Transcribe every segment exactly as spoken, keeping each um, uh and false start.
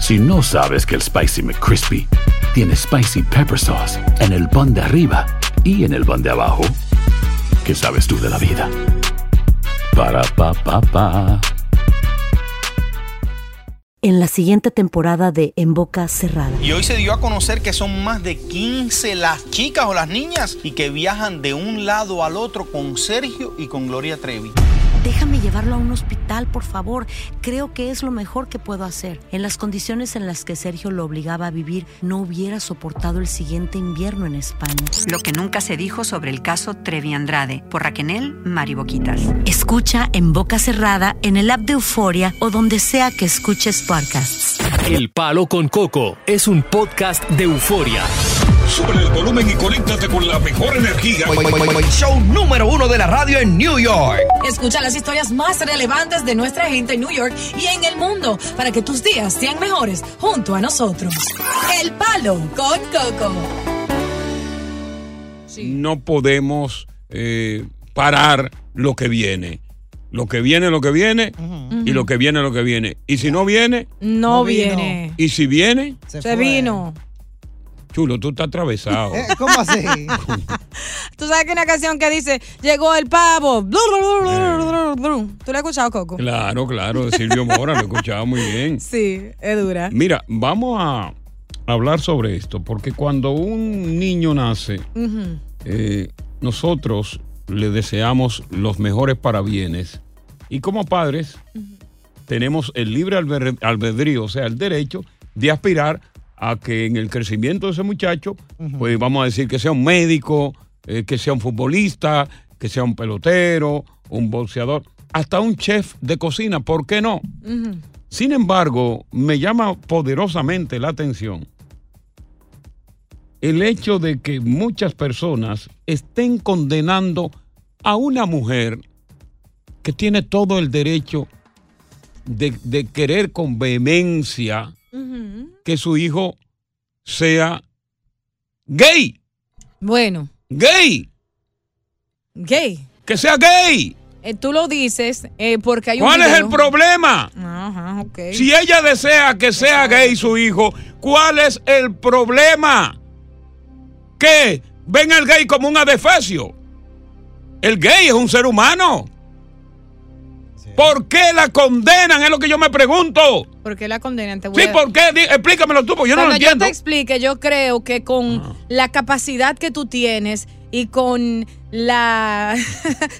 Si no sabes que el Spicy McCrispy tiene Spicy Pepper Sauce en el pan de arriba y en el pan de abajo, ¿qué sabes tú de la vida? Para, pa, pa, pa. En la siguiente temporada de En Boca Cerrada. Y hoy se dio a conocer que son más de quince las chicas o las niñas y que viajan de un lado al otro con Sergio y con Gloria Trevi. Déjame llevarlo a un hospital, por favor. Creo que es lo mejor que puedo hacer. En las condiciones en las que Sergio lo obligaba a vivir, no hubiera soportado el siguiente invierno en España. Lo que nunca se dijo sobre el caso Trevi Andrade. Por Raquenel, Mariboquitas. Escucha En Boca Cerrada, en el app de Euforia o donde sea que escuches podcasts. El Palo con Coco es un podcast de Euforia. Sube el volumen y conéctate con la mejor energía. Boy, boy, boy, boy, boy. Show número uno de la radio en New York. Escucha las historias más relevantes de nuestra gente en New York y en el mundo para que tus días sean mejores junto a nosotros. El Palo con Coco. Sí. No podemos eh, parar lo que viene. Lo que viene, lo que viene, uh-huh. y lo que viene, lo que viene. Y si no viene, no, no viene. Y si viene, se, se vino. Chulo, tú estás atravesado. ¿Cómo así? Tú sabes que una canción que dice, llegó el pavo. Blur, blur, blur, blur. ¿Tú la has escuchado, Coco? Claro, claro, Silvio Mora, lo he escuchado muy bien. Sí, es dura. Mira, vamos a hablar sobre esto, porque cuando un niño nace, uh-huh. eh, nosotros le deseamos los mejores parabienes. Y como padres, uh-huh. tenemos el libre albedrío, o sea, el derecho de aspirar a que en el crecimiento de ese muchacho, uh-huh. pues vamos a decir que sea un médico, eh, que sea un futbolista, que sea un pelotero, un boxeador, hasta un chef de cocina, ¿por qué no? Uh-huh. Sin embargo, me llama poderosamente la atención el hecho de que muchas personas estén condenando a una mujer que tiene todo el derecho de, de querer con vehemencia que su hijo sea gay. Bueno. Gay. Gay. Que sea gay. Eh, tú lo dices eh, porque hay un ¿Cuál video? Es el problema? Ajá, ok. Si ella desea que sea gay su hijo, ¿cuál es el problema? ¿Qué? ¿Ven al gay como un adefesio? El gay es un ser humano. ¿Por qué la condenan? Es lo que yo me pregunto. ¿Por qué la condenan? Te voy sí, a... ¿por qué? Explícamelo tú, porque yo Cuando no lo entiendo. Cuando yo te explique, yo creo que con ah. la capacidad que tú tienes y con la...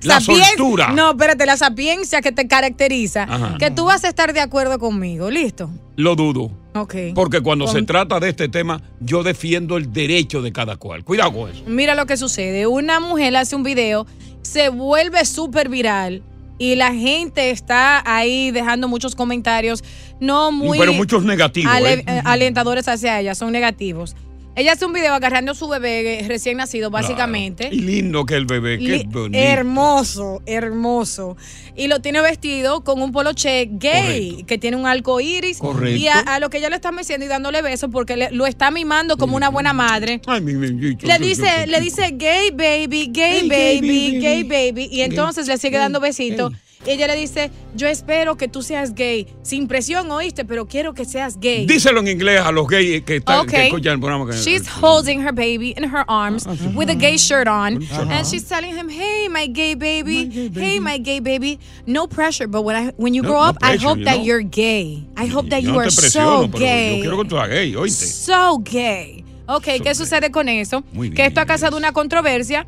la soltura. No, espérate, la sapiencia que te caracteriza, Ajá. que tú vas a estar de acuerdo conmigo, ¿listo? Lo dudo. Okay. Porque cuando con... se trata de este tema, yo defiendo el derecho de cada cual. Cuidado con eso. Mira lo que sucede. Una mujer hace un video, se vuelve súper viral, y la gente está ahí dejando muchos comentarios no muy... Pero muchos negativos. Ale- eh. Alentadores hacia ella, son negativos. Ella hace un video agarrando a su bebé recién nacido, básicamente. Claro. Y lindo que el bebé, qué Li- bonito. Hermoso, hermoso. Y lo tiene vestido con un poloche gay, Correcto. Que tiene un arcoíris. Correcto. Y a, a lo que ella le está meciendo y dándole besos porque le, lo está mimando como una buena madre. Ay, mi bendito. Le dice, le dice gay baby, gay baby, gay baby. Y entonces le sigue dando besitos. Y ella le dice, yo espero que tú seas gay. Sin presión, oíste, pero quiero que seas gay. Díselo en inglés a los gays que están okay. escuchando el programa. Que... She's holding her baby in her arms uh-huh. with a gay shirt on. Uh-huh. And she's telling him, hey, my gay baby. My gay baby. Hey, my gay baby. No pressure, but when I when you no, grow no up, pressure, I hope you that know? You're gay. I hope yo that you no are presiono, so gay. Yo quiero que tú seas gay, oíste. So gay. Ok, so ¿qué gay. Sucede con eso? Muy que bien, esto ha causado una controversia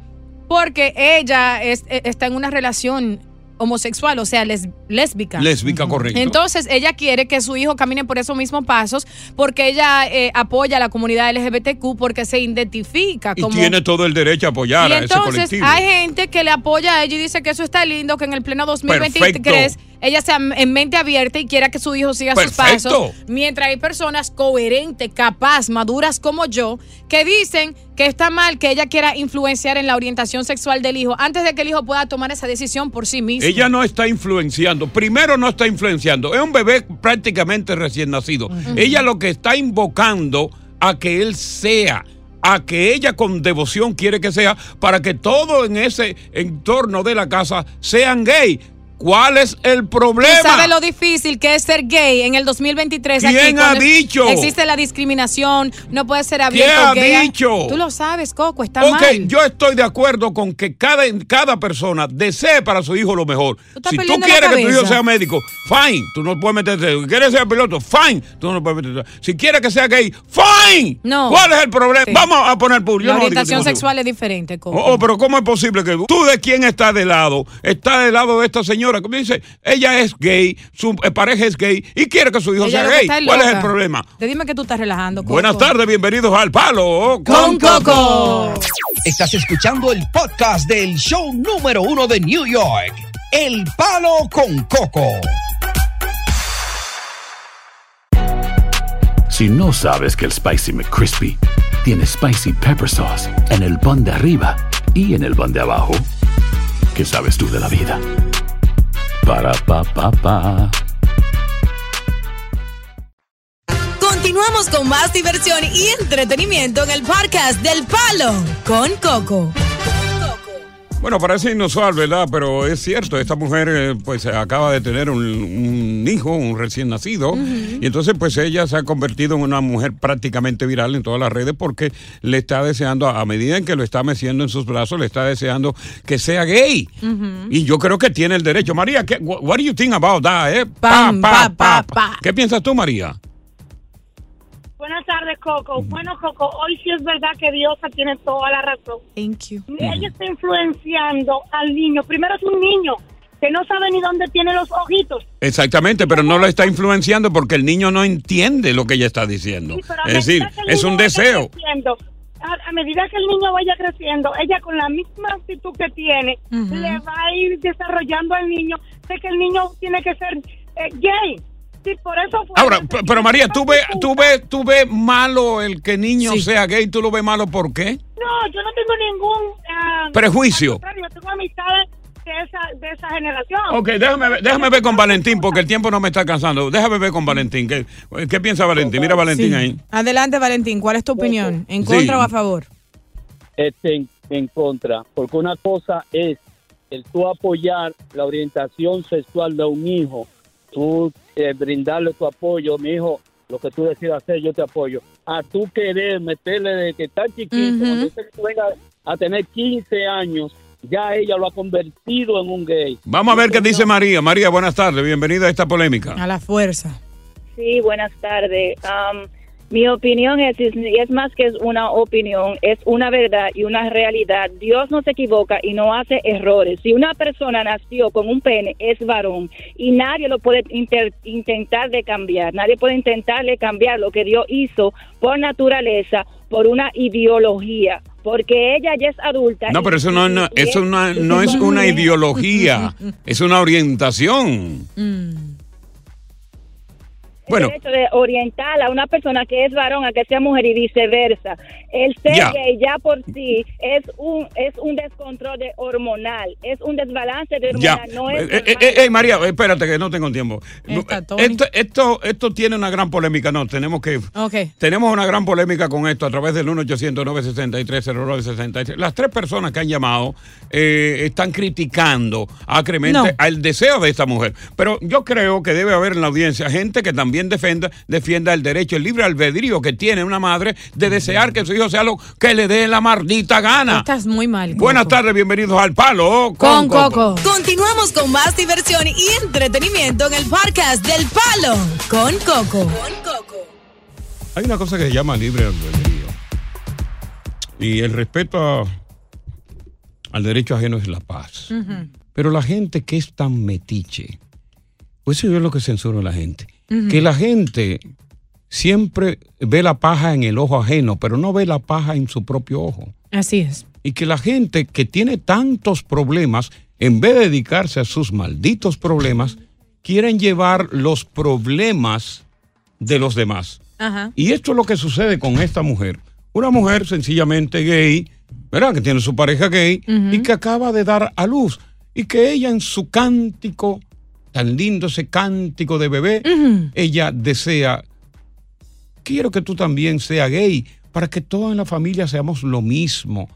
porque ella es, está en una relación homosexual, o sea, les, lésbica. Lésbica, uh-huh. correcto. Entonces, ella quiere que su hijo camine por esos mismos pasos porque ella eh, apoya a la comunidad L G B T Q porque se identifica como... Y tiene todo el derecho a apoyar y a entonces, ese colectivo. Entonces, hay gente que le apoya a ella y dice que eso está lindo, que en el pleno dos mil veintitrés Perfecto. ella sea en mente abierta y quiera que su hijo siga Perfecto. sus pasos, mientras hay personas coherentes, capaz, maduras como yo, que dicen que está mal que ella quiera influenciar en la orientación sexual del hijo antes de que el hijo pueda tomar esa decisión por sí mismo. Ella no está influenciando, primero no está influenciando, es un bebé prácticamente recién nacido. Uh-huh. Ella lo que está invocando a que él sea, a que ella con devoción quiere que sea, para que todo en ese entorno de la casa sean gay. ¿Cuál es el problema? ¿Sabe lo difícil que es ser gay en el dos mil veintitrés? ¿Quién aquí, ha dicho? Existe la discriminación, no puede ser abierto. ¿Quién ha gay? dicho? Tú lo sabes, Coco, está okay, mal. Ok, yo estoy de acuerdo con que cada, cada persona desee para su hijo lo mejor. ¿Tú si tú quieres que tu hijo sea médico, fine, tú no puedes meterte. Si quieres ser piloto, fine, tú no puedes meterte. Si quieres que sea gay, fine. No. ¿Cuál es el problema? Sí. Vamos a poner público. La orientación no digo, sexual es diferente, Coco. Oh, oh, pero ¿cómo es posible que tú de quién estás de lado? Está de lado de esta señora. Como dice, ella es gay, su pareja es gay y quiere que su hijo ella sea gay. ¿Cuál es el problema? Te dime que tú estás relajando, Coco. Buenas tardes, bienvenidos al Palo con Coco. Estás escuchando el podcast del show número uno de New York, El Palo con Coco. Si no sabes que el Spicy McCrispy tiene Spicy Pepper Sauce en el pan de arriba y en el pan de abajo, ¿qué sabes tú de la vida? Para, pa, pa, pa. Continuamos con más diversión y entretenimiento en el podcast del Palo con Coco. Bueno, parece inusual, ¿verdad? Pero es cierto, esta mujer eh, pues acaba de tener un, un hijo, un recién nacido, uh-huh. y entonces pues ella se ha convertido en una mujer prácticamente viral en todas las redes porque le está deseando, a medida en que lo está meciendo en sus brazos, le está deseando que sea gay. Uh-huh. Y yo creo que tiene el derecho. María, ¿qué what do you think about that? Eh? Pa, pa, pa, pa. ¿Qué piensas tú, María? Buenas tardes, Coco. Bueno, Coco, hoy sí es verdad que Diosa tiene toda la razón. Thank you. Ella está influenciando al niño. Primero es un niño que no sabe ni dónde tiene los ojitos. Exactamente, pero no lo está influenciando porque el niño no entiende lo que ella está diciendo. Sí, es decir, es un deseo. A, a medida que el niño vaya creciendo, ella con la misma actitud que tiene, uh-huh. le va a ir desarrollando al niño. Sé que el niño tiene que ser eh, gay. Sí, por eso fue Ahora, pero, pero María, ¿tú ves tú ves, tú ves malo el que niño sí. sea gay? ¿Tú lo ves malo por qué? No, yo no tengo ningún... Uh, prejuicio. Yo tengo amistades de esa, de esa generación. Ok, déjame ver, déjame ver con Valentín, porque el tiempo no me está cansando. Déjame ver con Valentín. ¿Qué, qué piensa Valentín? Mira Valentín sí. ahí. Adelante, Valentín. ¿Cuál es tu opinión? ¿En contra sí. o a favor? Este, en, en contra, porque una cosa es el tú apoyar la orientación sexual de un hijo, tú eh, brindarle tu apoyo, mi hijo, lo que tú decidas hacer, yo te apoyo. A tú querer meterle de que está chiquito, uh-huh. desde que tú vengas a tener quince años, ya ella lo ha convertido en un gay. Vamos a ver qué dice María. María, buenas tardes, bienvenida a esta polémica. A la fuerza. Sí, buenas tardes. Um, mi opinión es, es, es más que es una opinión, es una verdad y una realidad. Dios no se equivoca y no hace errores. Si una persona nació con un pene, es varón y nadie lo puede inter, intentar de cambiar. Nadie puede intentarle cambiar lo que Dios hizo por naturaleza, por una ideología, porque ella ya es adulta. No, pero eso no, no, eso no, no es una ideología, es una orientación. Mm. El bueno. hecho de orientar a una persona que es varón a que sea mujer y viceversa. El ser yeah. gay ya por sí es un es un descontrol de hormonal, es un desbalance de hormonal. Yeah. No es eh, eh, eh, María, espérate que no tengo tiempo. Esta, esto, esto esto tiene una gran polémica, no, tenemos que okay. tenemos una gran polémica con esto a través del uno ochocientos nueve sesenta y tres cero nueve sesenta y tres. Las tres personas que han llamado eh, están criticando acremente no. al deseo de esta mujer. Pero yo creo que debe haber en la audiencia gente que también defienda defienda el derecho, el libre albedrío que tiene una madre de desear que su hijo sea lo que le dé la maldita gana. Estás muy mal, Coco. Buenas tardes, bienvenidos al Palo con, con Coco. Coco. Continuamos con más diversión y entretenimiento en el podcast del Palo con Coco. Hay una cosa que se llama libre albedrío y el respeto a, al derecho ajeno es la paz. Uh-huh. Pero la gente que es tan metiche, pues eso es lo que censuro a la gente. Uh-huh. Que la gente siempre ve la paja en el ojo ajeno, pero no ve la paja en su propio ojo. Así es. Y que la gente que tiene tantos problemas, en vez de dedicarse a sus malditos problemas, quieren llevar los problemas de los demás. Ajá. Y esto es lo que sucede con esta mujer. Una mujer sencillamente gay, ¿verdad? Que tiene su pareja gay, uh-huh, y que acaba de dar a luz. Y que ella en su cántico, tan lindo ese cántico de bebé, uh-huh, ella desea, quiero que tú también seas gay, para que todos en la familia seamos lo mismo.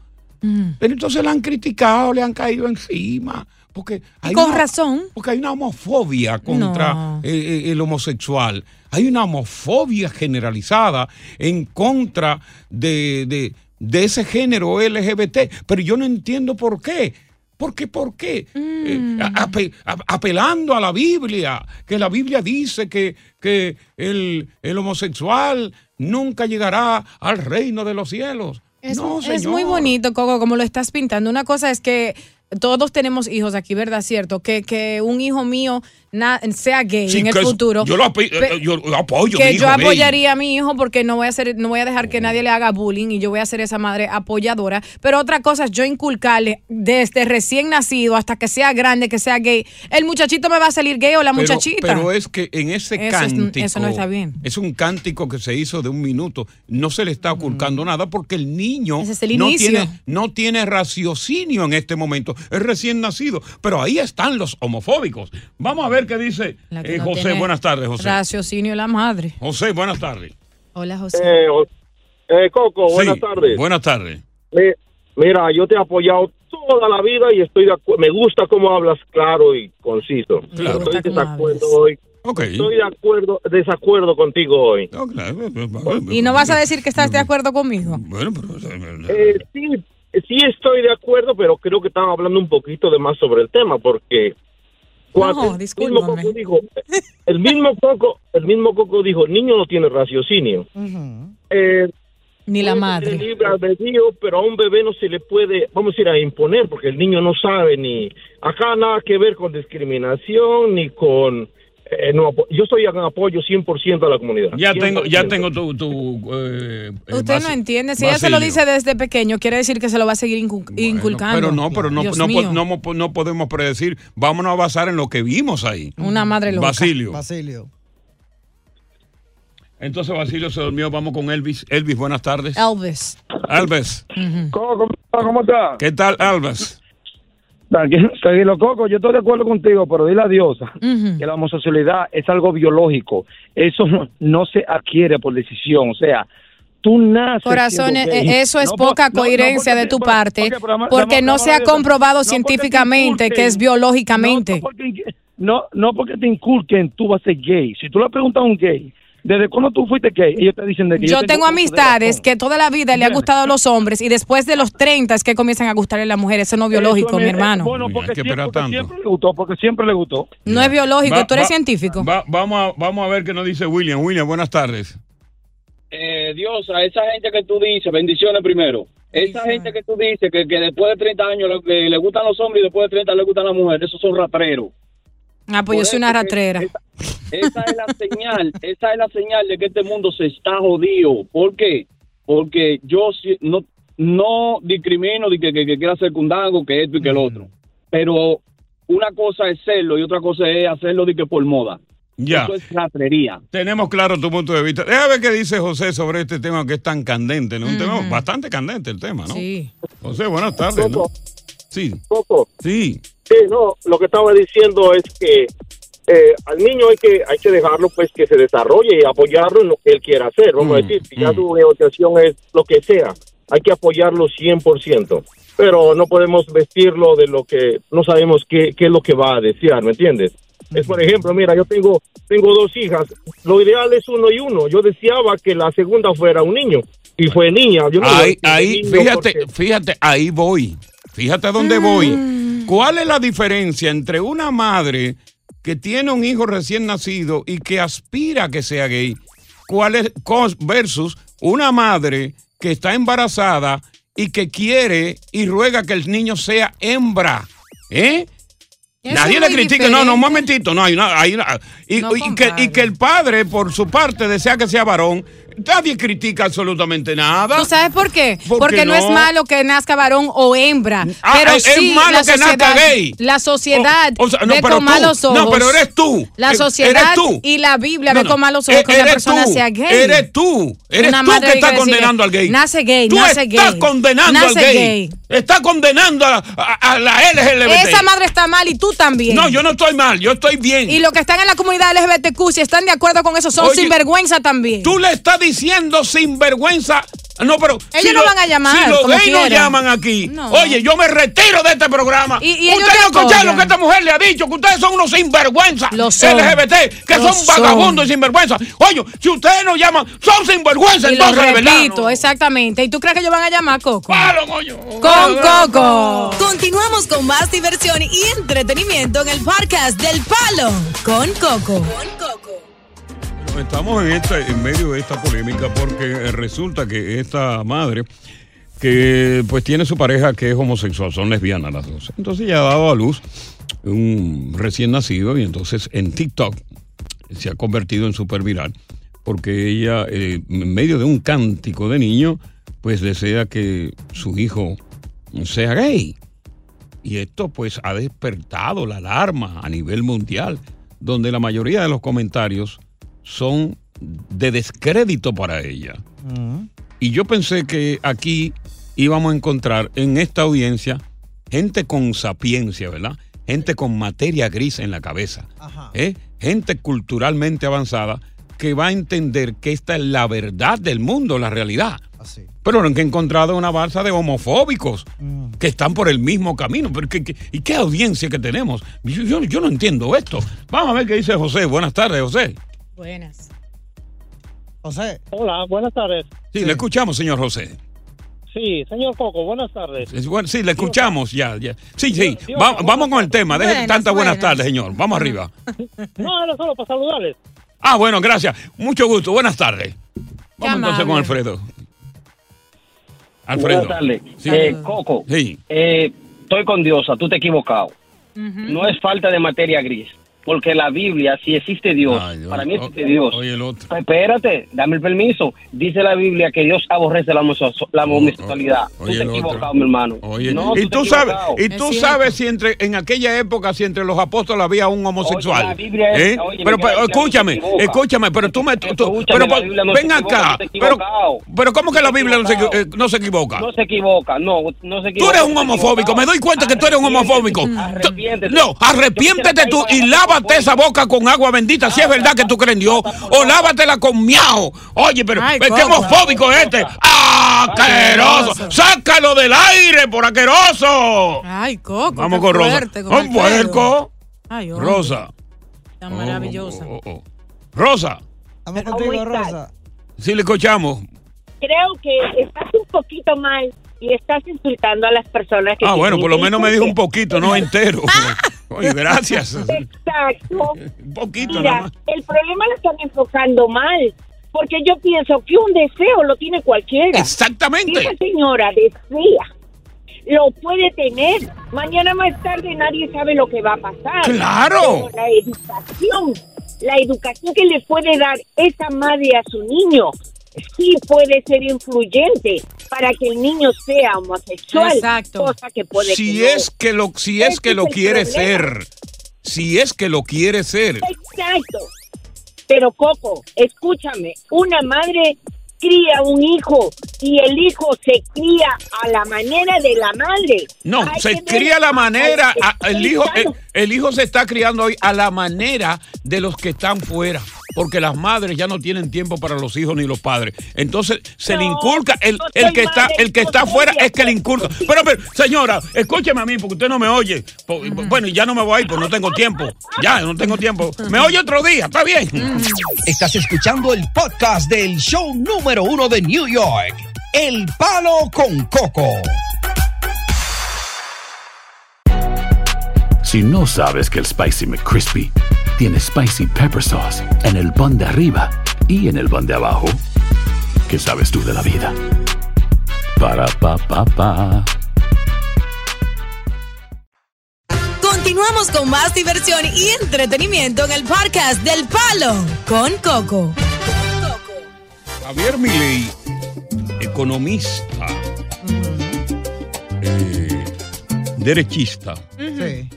Uh-huh. Pero entonces la han criticado, le han caído encima. Porque hay con una, razón. Porque hay una homofobia contra no. el, el homosexual. Hay una homofobia generalizada en contra de, de, de ese género L G B T. Pero yo no entiendo por qué. ¿Por qué? ¿Por qué? Mm. Eh, ape, apelando a la Biblia, que la Biblia dice que, que el, el homosexual nunca llegará al reino de los cielos. Es, no, señor. Es muy bonito, Coco, como lo estás pintando. Una cosa es que todos tenemos hijos aquí, ¿verdad? ¿Cierto? Que, que un hijo mío na- sea gay sí, en el futuro. Yo lo, api- pe- yo lo apoyo. Que mi hijo yo apoyaría gay. a mi hijo porque no voy a hacer, no voy a dejar que nadie le haga bullying y yo voy a ser esa madre apoyadora. Pero otra cosa es yo inculcarle desde recién nacido hasta que sea grande, que sea gay. El muchachito me va a salir gay o la pero, muchachita. Pero es que en ese eso cántico. Es, eso no está bien. Es un cántico que se hizo de un minuto. No se le está ocultando mm. nada porque el niño ese es el no, tiene, no tiene raciocinio en este momento. Es recién nacido, pero ahí están los homofóbicos. Vamos a ver qué dice eh, no José. Buenas tardes, José. Raciocinio la madre. José, buenas tardes. Hola, José. Eh, eh, Coco, sí, buenas tardes. Buenas tardes. Eh, mira, yo te he apoyado toda la vida y estoy de acu- me gusta cómo hablas claro y conciso. Claro. Estoy en desacuerdo hoy. Okay. Estoy de acuerdo, desacuerdo contigo hoy. No, claro. ¿Y no vas a decir que estás de acuerdo conmigo? Bueno, pero... Eh, sí, Sí estoy de acuerdo, pero creo que estaba hablando un poquito de más sobre el tema, porque no, el, mismo Coco dijo, el mismo Coco el mismo Coco dijo, el niño no tiene raciocinio. Uh-huh. Eh, Ni la madre. Libre albedrío, pero a un bebé no se le puede, vamos a ir a imponer, porque el niño no sabe ni... Acá nada que ver con discriminación, ni con... Eh, no, yo estoy en apoyo cien por ciento a la comunidad. Ya cien por ciento. tengo ya tengo tu... tu eh, Usted base, no entiende. Si ella se lo dice desde pequeño, quiere decir que se lo va a seguir inculc- bueno, inculcando. Pero no, pero no, no, no, no, no podemos predecir. Vámonos a basar en lo que vimos ahí. Una madre loca. Basilio. Basilio. Entonces Basilio se durmió. Vamos con Elvis. Elvis, buenas tardes. Elvis. Elvis. Uh-huh. ¿Cómo, cómo está? ¿Qué tal, Elvis? Tranquilo, Coco, yo estoy de acuerdo contigo, pero dile a Diosa uh-huh. que la homosexualidad es algo biológico. Eso no, no se adquiere por decisión, o sea, tú naces... Corazones, eso es no, poca no, coherencia no, no, de tu porque, parte, porque, porque, porque no, no se ha comprobado no, científicamente que es biológicamente. No, no, porque, no, no porque te inculquen, tú vas a ser gay. Si tú le preguntas a un gay... ¿Desde cuándo tú fuiste gay? Ellos te dicen de que yo, yo tengo, tengo amistades que toda la vida le ha gustado a los hombres y después de los treinta es que comienzan a gustarle a las mujeres. Eso no es biológico, es, mi hermano. Bueno, porque, siempre, porque tanto. siempre le gustó, porque siempre le gustó. No ya. es biológico, va, tú eres va, científico. Va, vamos, a, vamos a ver qué nos dice William. William, buenas tardes. Eh, Diosa, esa gente que tú dices, bendiciones primero. Esa sí, gente que tú dices que, que después de treinta años le, le gustan los hombres y después de treinta le gustan las mujeres, esos son rateros. Ah, pues yo soy una ratrera. Esa, esa es la señal, esa es la señal de que este mundo se está jodido. ¿Por qué? Porque yo no, no discrimino de que, que, que quiera ser cundango, que esto y que el otro. Pero una cosa es serlo y otra cosa es hacerlo de que por moda. Ya. Eso es latrería. Tenemos claro tu punto de vista. Déjame ver qué dice José sobre este tema que es tan candente, ¿no? Mm. Un tema bastante candente el tema, ¿no? Sí. José, buenas tardes. ¿No? Sí. Coco. Sí. Sí, no, lo que estaba diciendo es que eh, al niño hay que hay que dejarlo pues que se desarrolle y apoyarlo en lo que él quiera hacer, vamos mm, a decir, si mm. ya su orientación es lo que sea, hay que apoyarlo cien por ciento, pero no podemos vestirlo de lo que no sabemos qué, qué es lo que va a desear, ¿me entiendes? Es por ejemplo, mira, yo tengo tengo dos hijas, lo ideal es uno y uno, yo deseaba que la segunda fuera un niño y fue niña. Yo no ahí, ahí niño fíjate, porque... fíjate, ahí voy, fíjate dónde mm. voy. ¿Cuál es la diferencia entre una madre que tiene un hijo recién nacido y que aspira a que sea gay? ¿Cuál es versus una madre que está embarazada y que quiere y ruega que el niño sea hembra? ¿Eh? Eso Nadie le critica, diferente. no, no, un momentito, no, hay una, hay una, y, no y, que, y que el padre por su parte desea que sea varón, Nadie critica absolutamente nada. ¿Tú sabes por qué? Porque, Porque no, no es malo que nazca varón o hembra. Ah, pero es, sí, es malo que sociedad, nazca gay. La sociedad o, o sea, no, ve con malos ojos. No, pero eres tú. La sociedad tú. y la Biblia no, no. ve con malos ojos e que una persona tú. sea gay. Eres tú. Eres una tú que estás condenando al gay. Nace gay, tú nace gay. Estás condenando nace al gay. gay. Está condenando a, a, a la L G B T. Esa madre está mal y tú también. No, yo no estoy mal, yo estoy bien. Y los que están en la comunidad L G B T Q, si están de acuerdo con eso, son Oye, sinvergüenza también. Tú le estás diciendo sinvergüenza. No, pero ellos si no lo, van a llamar. Si los gays no llaman aquí. No. Oye, yo me retiro de este programa. ¿Y, y ustedes no escucharon lo que esta mujer le ha dicho? Que ustedes son unos sinvergüenzas. Los L G B T, que son, son vagabundos y sinvergüenzas. Oye, si ustedes no llaman, son sinvergüenzas. Entonces, repito, ¿verdad? Exactamente. ¿Y tú crees que ellos van a llamar, Coco? Palo, coño. Con Coco. Continuamos con más diversión y entretenimiento en el podcast del Palo con Coco. Con Coco. Estamos en, esta, en medio de esta polémica porque resulta que esta madre que pues tiene su pareja que es homosexual, son lesbianas las dos. Entonces ella ha dado a luz un recién nacido y entonces en TikTok se ha convertido en súper viral porque ella eh, en medio de un cántico de niño pues desea que su hijo sea gay. Y esto pues ha despertado la alarma a nivel mundial donde la mayoría de los comentarios son de descrédito para ella. Uh-huh. Y yo pensé que aquí íbamos a encontrar en esta audiencia gente con sapiencia, ¿verdad? Gente con materia gris en la cabeza. Ajá. ¿eh? Gente culturalmente avanzada que va a entender que esta es la verdad del mundo, la realidad. Así. Pero lo que he encontrado es una balsa de homofóbicos mm. que están por el mismo camino. Pero que, que, ¿y qué audiencia que tenemos? Yo, yo, yo no entiendo esto. Vamos a ver qué dice José. Buenas tardes, José. Buenas. José. Hola, buenas tardes. Sí, sí, le escuchamos, señor José. Sí, señor Coco, buenas tardes. Es, bueno, sí, le escuchamos, ya, ya. Sí, sí, Dios, va, Dios, vamos con el tema. Deje buenas, tantas buenas, buenas tardes, señor. Vamos arriba. No, era solo para saludarles. Ah, bueno, gracias. Mucho gusto, buenas tardes. Vamos entonces con Alfredo. Alfredo. Buenas tardes. Sí. Eh, Coco, sí. eh, estoy con Diosa, tú te has equivocado. Uh-huh. No es falta de materia gris. Porque la Biblia, si existe Dios, Ay, Dios para mí existe oye, Dios. Oye, el otro. Espérate, dame el permiso. Dice la Biblia que Dios aborrece la homosexualidad. Tú te has equivocado, mi hermano. Oye, no, y tú, tú sabes, y tú sabes si entre en aquella época, si entre los apóstoles había un homosexual. Oye, la Biblia es, ¿Eh? oye, pero, pero escúchame, escúchame, pero tú me... Tú, escúchame, pero, no ven acá. Pero, pero ¿cómo que la Biblia no se, eh, no se equivoca? No se equivoca, no, no se equivoca. Tú eres un homofóbico, me doy cuenta que tú eres un homofóbico. No, arrepiéntete tú y lava lávate esa boca con agua bendita, ah, si es verdad que tú crees en Dios, o lávatela con miau. Oye, pero Ay, qué homofóbico es este. ¡Ah, asqueroso! ¡Sácalo del aire, por asqueroso! ¡Ay, Coco! Vamos con Rosa. ¡Un puerco! ¡Ay, hombre! Rosa. Tan maravillosa. Oh, oh, oh. Rosa. Vamos contigo, Rosa. Sí, le escuchamos. Creo que estás un poquito mal y estás insultando a las personas que... Ah, bueno, por lo menos me dijo un poquito, no entero. Oye, gracias. Exacto. Un poquito. Mira, nada más. El problema lo están enfocando mal, porque yo pienso que un deseo lo tiene cualquiera. Exactamente. Si esa señora desea, lo puede tener. Mañana más tarde nadie sabe lo que va a pasar. ¡Claro! Pero la educación, la educación que le puede dar esa madre a su niño, sí puede ser influyente para que el niño sea homosexual. Exacto. Cosa que puede si tener. es que lo si es, es que lo quiere problema. ser si es que lo quiere ser exacto. Pero Coco, escúchame, una madre cría un hijo y el hijo se cría a la manera de la madre. No, Hay se cría a la manera a, a, el hijo el, el hijo se está criando hoy a la manera de los que están fuera, porque las madres ya no tienen tiempo para los hijos ni los padres. Entonces se no, le inculca el, no el que madre, está el que no está fuera es que le inculca. Pero, pero señora, escúcheme a mí porque usted no me oye. Bueno, ya no me voy a ir porque no tengo tiempo. Ya no tengo tiempo. Me oye otro día, está bien. Estás escuchando el podcast del show número Número uno de New York, El Palo con Coco. Si no sabes que el Spicy McCrispy tiene Spicy Pepper Sauce en el pan de arriba y en el pan de abajo, ¿qué sabes tú de la vida? Para, pa, pa, pa. Continuamos con más diversión y entretenimiento en el podcast del Palo con Coco. Javier Milei, economista, uh-huh. eh, derechista, uh-huh. sí.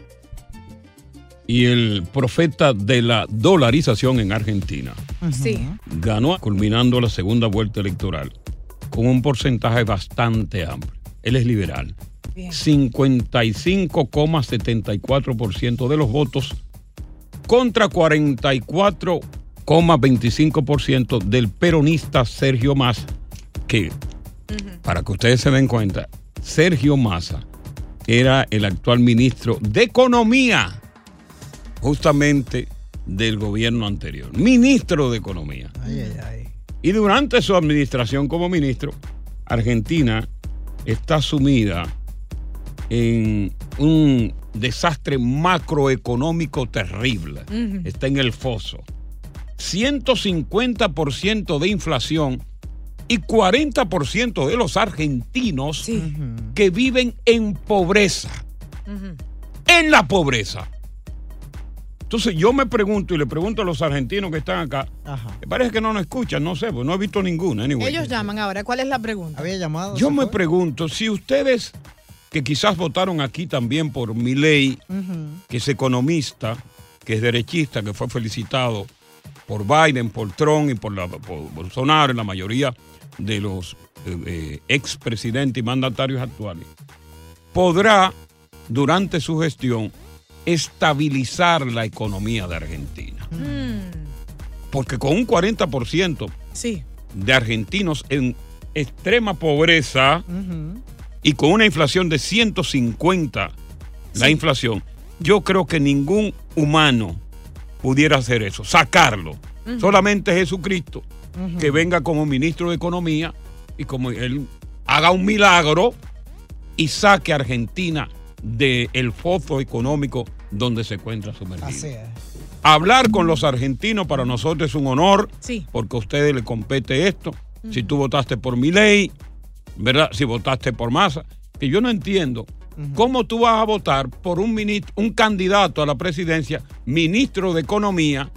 y el profeta de la dolarización en Argentina, uh-huh. sí. ganó culminando la segunda vuelta electoral con un porcentaje bastante amplio. Él es liberal. Bien. cincuenta y cinco coma setenta y cuatro por ciento de los votos contra cuarenta y cuatro coma veinticinco por ciento del peronista Sergio Massa, que, uh-huh. para que ustedes se den cuenta, Sergio Massa era el actual ministro de Economía, justamente del gobierno anterior. Ministro de Economía. Ay, ay, ay. Y durante su administración como ministro, Argentina está sumida en un desastre macroeconómico terrible. Uh-huh. Está en el foso. ciento cincuenta por ciento de inflación y cuarenta por ciento de los argentinos sí. que viven en pobreza. Uh-huh. En la pobreza. Entonces yo me pregunto y le pregunto a los argentinos que están acá, Ajá. que parece que no nos escuchan, no sé, pues no he visto ninguna. Anyway. Ellos llaman ahora, ¿cuál es la pregunta? ¿Había llamado? Yo me pregunto si ustedes que quizás votaron aquí también por Milei, uh-huh. que es economista, que es derechista, que fue felicitado por Biden, por Trump y por, la, por Bolsonaro, la mayoría de los eh, eh, expresidentes y mandatarios actuales, podrá, durante su gestión, estabilizar la economía de Argentina. Mm. Porque con un cuarenta por ciento sí. de argentinos en extrema pobreza, uh-huh. y con una inflación de ciento cincuenta, sí. la inflación, yo creo que ningún humano pudiera hacer eso, sacarlo. Uh-huh. Solamente Jesucristo, uh-huh. que venga como ministro de Economía y como él haga un milagro y saque a Argentina del foso económico donde se encuentra sumergida. Así es. Hablar con los argentinos para nosotros es un honor, sí. porque a ustedes les compete esto. Uh-huh. Si tú votaste por Milei, ¿verdad? Si votaste por Massa, que yo no entiendo uh-huh. cómo tú vas a votar por un ministro, un candidato a la presidencia, ministro de Economía,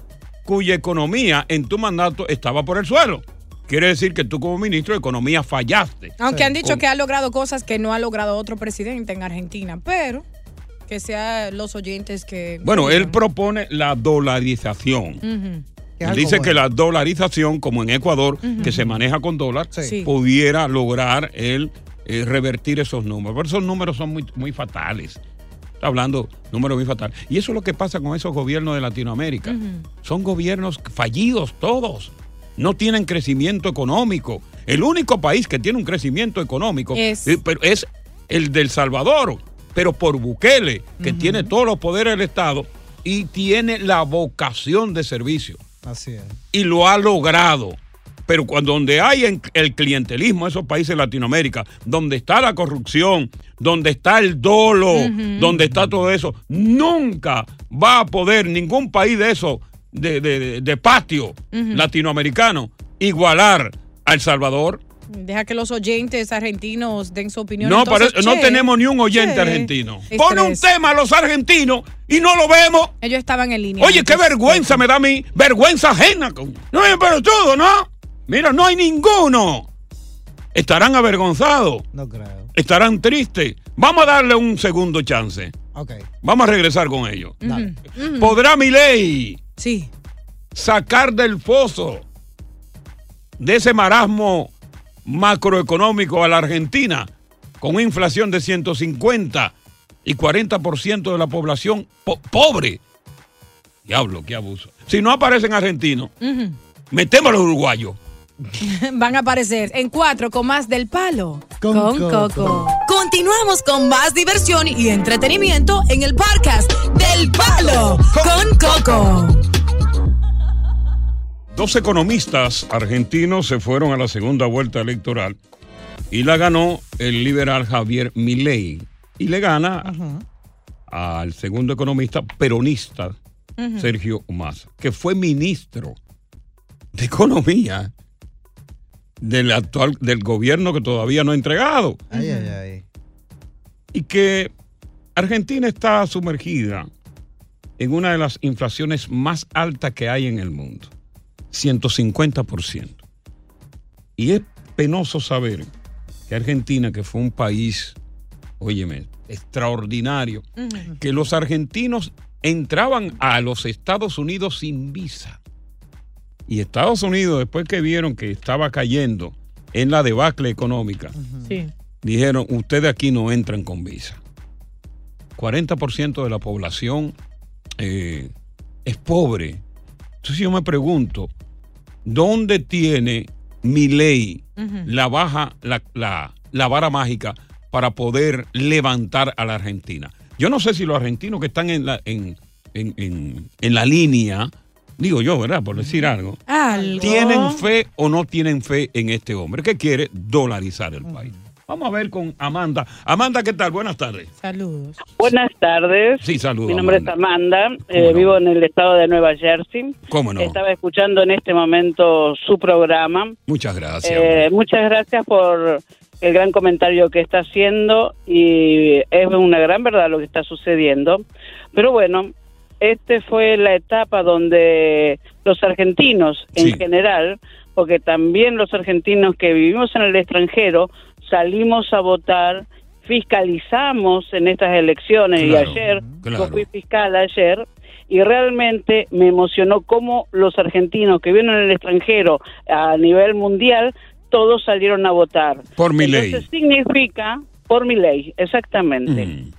cuya economía en tu mandato estaba por el suelo. Quiere decir que tú como ministro de Economía fallaste. Aunque sí. han dicho Con... que ha logrado cosas que no ha logrado otro presidente en Argentina, pero que sean los oyentes que... Bueno, él propone la dolarización. Uh-huh. Dice bueno. que la dolarización, como en Ecuador, uh-huh. que se maneja con dólar, sí. pudiera lograr él eh, revertir esos números. Pero esos números son muy, muy fatales. Está hablando números muy fatales. Y eso es lo que pasa con esos gobiernos de Latinoamérica. Uh-huh. Son gobiernos fallidos todos. No tienen crecimiento económico. El único país que tiene un crecimiento económico es, eh, pero es el del Salvador, pero por Bukele, que uh-huh. tiene todos los poderes del Estado y tiene la vocación de servicio. Así es. Y lo ha logrado. Pero cuando donde hay el clientelismo en esos países de Latinoamérica, donde está la corrupción, donde está el dolo, uh-huh. donde está todo eso, nunca va a poder ningún país de esos, de, de, de patio uh-huh. latinoamericano, igualar a El Salvador. Deja que los oyentes argentinos den su opinión. No, entonces, pero no che, tenemos ni un oyente che. argentino. Estrés. Pone un tema a los argentinos y no lo vemos. Ellos estaban en línea. Oye, entonces, qué vergüenza ¿sí? me da a mí. Vergüenza ajena. No, pero todo, ¿no? Mira, no hay ninguno. Estarán avergonzados. No creo. Estarán tristes. Vamos a darle un segundo chance. Okay. Vamos a regresar con ellos. Dale. Mm-hmm. ¿Podrá Milei sí. sacar del foso de ese marasmo macroeconómico a la Argentina, con una inflación de ciento cincuenta y cuarenta por ciento de la población po- pobre? Diablo, qué abuso. Si no aparecen argentinos, uh-huh. metemos a los uruguayos. Van a aparecer en cuatro con más del Palo con, con Coco. Coco. Continuamos con más diversión y entretenimiento en el podcast del Palo con Coco. Dos economistas argentinos se fueron a la segunda vuelta electoral y la ganó el liberal Javier Milei. Y le gana uh-huh. al segundo economista peronista, uh-huh. Sergio Massa, que fue ministro de Economía del actual, del gobierno que todavía no ha entregado. Ay, ay, ay. Y que Argentina está sumergida en una de las inflaciones más altas que hay en el mundo. ciento cincuenta por ciento. Y es penoso saber que Argentina, que fue un país, óyeme, extraordinario, uh-huh. que los argentinos entraban a los Estados Unidos sin visa. Y Estados Unidos, después que vieron que estaba cayendo en la debacle económica, uh-huh. sí. dijeron, ustedes aquí no entran con visa. cuarenta por ciento de la población eh, es pobre. Entonces yo me pregunto, ¿dónde tiene Milei uh-huh. la baja, la, la, la vara mágica para poder levantar a la Argentina? Yo no sé si los argentinos que están en la, en, en, en, en la línea, digo yo, ¿verdad? Por decir algo, ¿Algo? ¿tienen fe o no tienen fe en este hombre que quiere dolarizar el uh-huh. país? Vamos a ver con Amanda. Amanda, ¿qué tal? Buenas tardes. Saludos. Buenas tardes. Sí, saludos. Mi nombre Amanda. es Amanda. Eh, no? Vivo en el estado de Nueva Jersey. ¿Cómo no? Estaba escuchando en este momento su programa. Muchas gracias. Eh, muchas gracias por el gran comentario que está haciendo y es una gran verdad lo que está sucediendo. Pero bueno, este fue la etapa donde los argentinos en sí. general, porque también los argentinos que vivimos en el extranjero, salimos a votar, fiscalizamos en estas elecciones claro, y ayer, claro. yo fui fiscal ayer y realmente me emocionó cómo los argentinos que vienen en el extranjero a nivel mundial, todos salieron a votar. Por Milei. Entonces significa, por Milei, exactamente. Mm.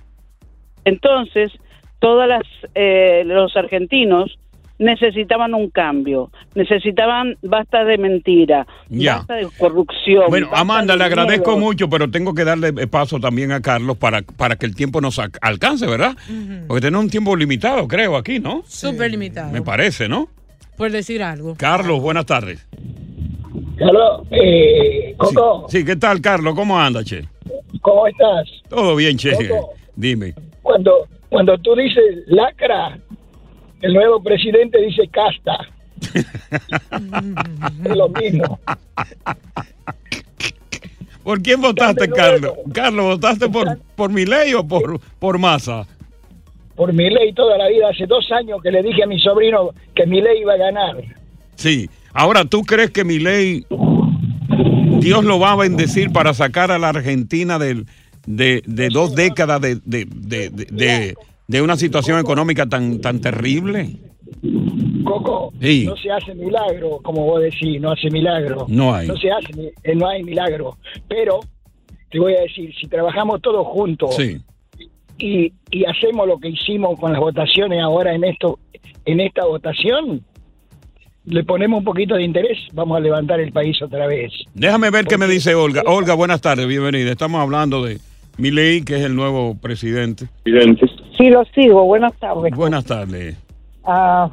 Entonces, todas las eh, los argentinos necesitaban un cambio, necesitaban basta de mentira, ya. basta de corrupción. Bueno, Amanda, le agradezco miedo. mucho, pero tengo que darle paso también a Carlos para, para que el tiempo nos alcance, ¿verdad? Uh-huh. Porque tenemos un tiempo limitado, creo, aquí, ¿no? Súper sí. limitado. Me parece, ¿no? Por decir algo. Carlos, buenas tardes. Carlos, eh, Coco. Sí, sí, ¿qué tal, Carlos? ¿Cómo andas, che? ¿Cómo estás? Todo bien, che. Coco, dime. Cuando, cuando tú dices lacra, el nuevo presidente dice casta. Es lo mismo. ¿Por quién votaste, Carlos? Carlos, ¿votaste por, por Milei o por, por Massa? Por Milei toda la vida. Hace dos años que le dije a mi sobrino que Milei iba a ganar. Sí. Ahora, ¿tú crees que Milei, Dios lo va a bendecir para sacar a la Argentina del, de, de dos décadas de... de, de, de, de de una situación Coco, económica tan tan terrible? Coco, sí. no se hace milagro, como vos decís, no hace milagro. No hay. No se hace, no hay milagro. Pero, te voy a decir, si trabajamos todos juntos sí. y, y hacemos lo que hicimos con las votaciones ahora en esto, en esta votación, le ponemos un poquito de interés, vamos a levantar el país otra vez. Déjame ver Porque, qué me dice Olga. Olga, buenas tardes, bienvenida. Estamos hablando de Milei, que es el nuevo presidente. Presidente. Sí, lo sigo. Buenas tardes. Buenas tardes. Ah,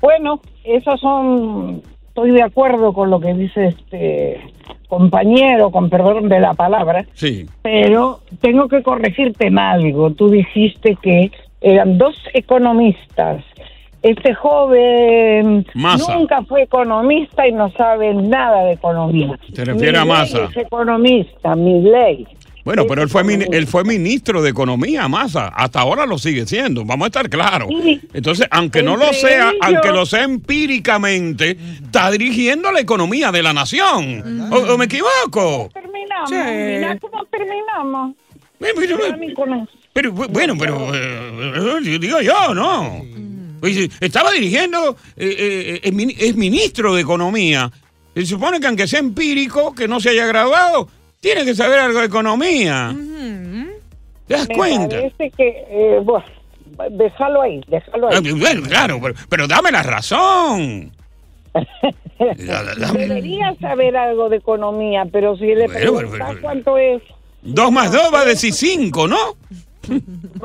bueno, esos son... Estoy de acuerdo con lo que dice este compañero, con perdón de la palabra. Sí. Pero tengo que corregirte en algo. Tú dijiste que eran dos economistas. Este joven Massa. Nunca fue economista y no sabe nada de economía. ¿Te refieres a Massa? Es economista, Milei. Bueno, pero él fue él fue ministro de Economía, Massa. Hasta ahora lo sigue siendo, vamos a estar claros. Entonces, aunque no lo sea, aunque lo sea empíricamente, está dirigiendo la economía de la nación. ¿O, o me equivoco? Terminamos, mira cómo terminamos. Pero bueno, pero eh, digo yo, ¿no? Estaba dirigiendo, eh, eh, es ministro de Economía. Se supone que aunque sea empírico, que no se haya graduado, tiene que saber algo de economía. Uh-huh. ¿Te das Me cuenta? Parece que, eh, bueno, déjalo ahí, déjalo ahí. Bueno, claro, pero, pero dame la razón. dame. Debería saber algo de economía, pero si le preguntas bueno, pero, pero, cuánto es... Dos más dos va a decir cinco, ¿no?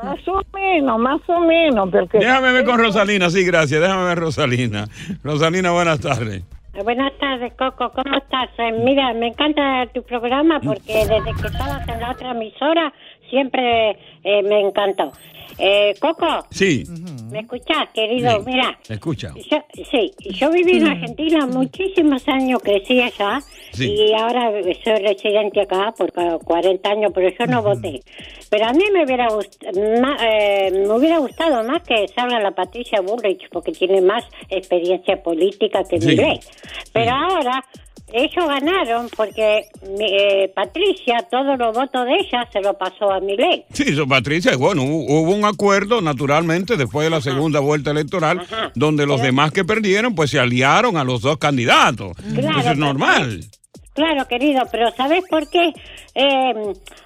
Más o menos, más o menos. Porque... Déjame ver con Rosalina, sí, gracias, déjame ver Rosalina. Rosalina, buenas tardes. Buenas tardes, Coco, ¿cómo estás? Eh, mira, me encanta tu programa porque desde que estabas en la otra emisora siempre eh, me encantó. Eh, Coco, sí. ¿me escuchás, querido? Sí. Mira, te escucho. Yo, sí, yo viví en Argentina muchísimos años, crecí allá sí. y ahora soy residente acá por cuarenta años, pero yo no voté. Pero a mí me hubiera, gust- ma- eh, me hubiera gustado más que salga la Patricia Bullrich, porque tiene más experiencia política que Milei. Sí. Pero sí. Ahora, ellos ganaron porque eh, Patricia, todos los votos de ella se lo pasó a Milei. Sí, so Patricia, bueno, hubo un acuerdo, naturalmente, después de la Ajá. segunda vuelta electoral, Ajá. donde los pero... demás que perdieron, pues se aliaron a los dos candidatos. Claro, eso es normal. Pero... Claro, querido, pero ¿sabes por qué? Eh,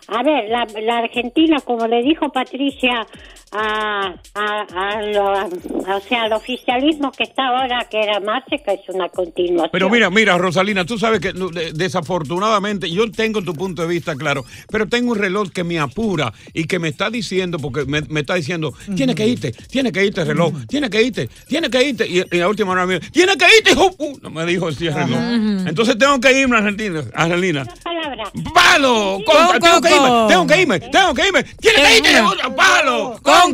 a ver, la, la Argentina, como le dijo Patricia a, a, a lo, a, o sea, al oficialismo que está ahora, que era Márquez, es una continuación. Pero mira, mira, Rosalina, tú sabes que desafortunadamente, yo tengo tu punto de vista, claro, pero tengo un reloj que me apura y que me está diciendo, porque me, me está diciendo, tienes que irte, tienes que irte, reloj, tienes que irte, tienes que irte, y, y la última hora me dijo, tienes que irte, hijo, uh, no me dijo así el reloj. Ajá. Entonces tengo que irme a Argentina. Argelina. ¡Palo! Con, tengo, que irme, tengo que irme, tengo que irme. Tiene que irte. ¡Palo! ¡Con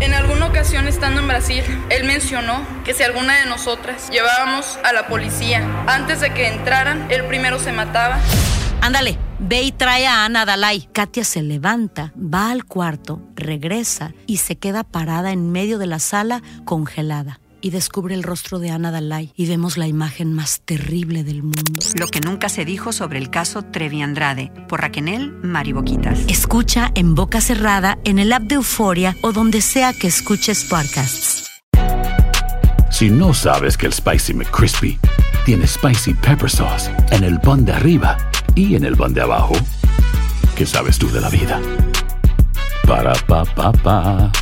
En alguna ocasión estando en Brasil, él mencionó que si alguna de nosotras llevábamos a la policía antes de que entraran, él primero se mataba. Ándale, ve y trae a Ana Dalai. Katia se levanta, va al cuarto, regresa y se queda parada en medio de la sala congelada. Y descubre el rostro de Ana Dalai y vemos la imagen más terrible del mundo. Lo que nunca se dijo sobre el caso Trevi Andrade, por Raquenel, Mariboquitas. Escucha En Boca Cerrada en el app de Euforia o donde sea que escuches podcasts. Si no sabes que el Spicy McCrispy tiene Spicy Pepper Sauce en el pan de arriba y en el pan de abajo, ¿qué sabes tú de la vida? Para, pa, pa, pa.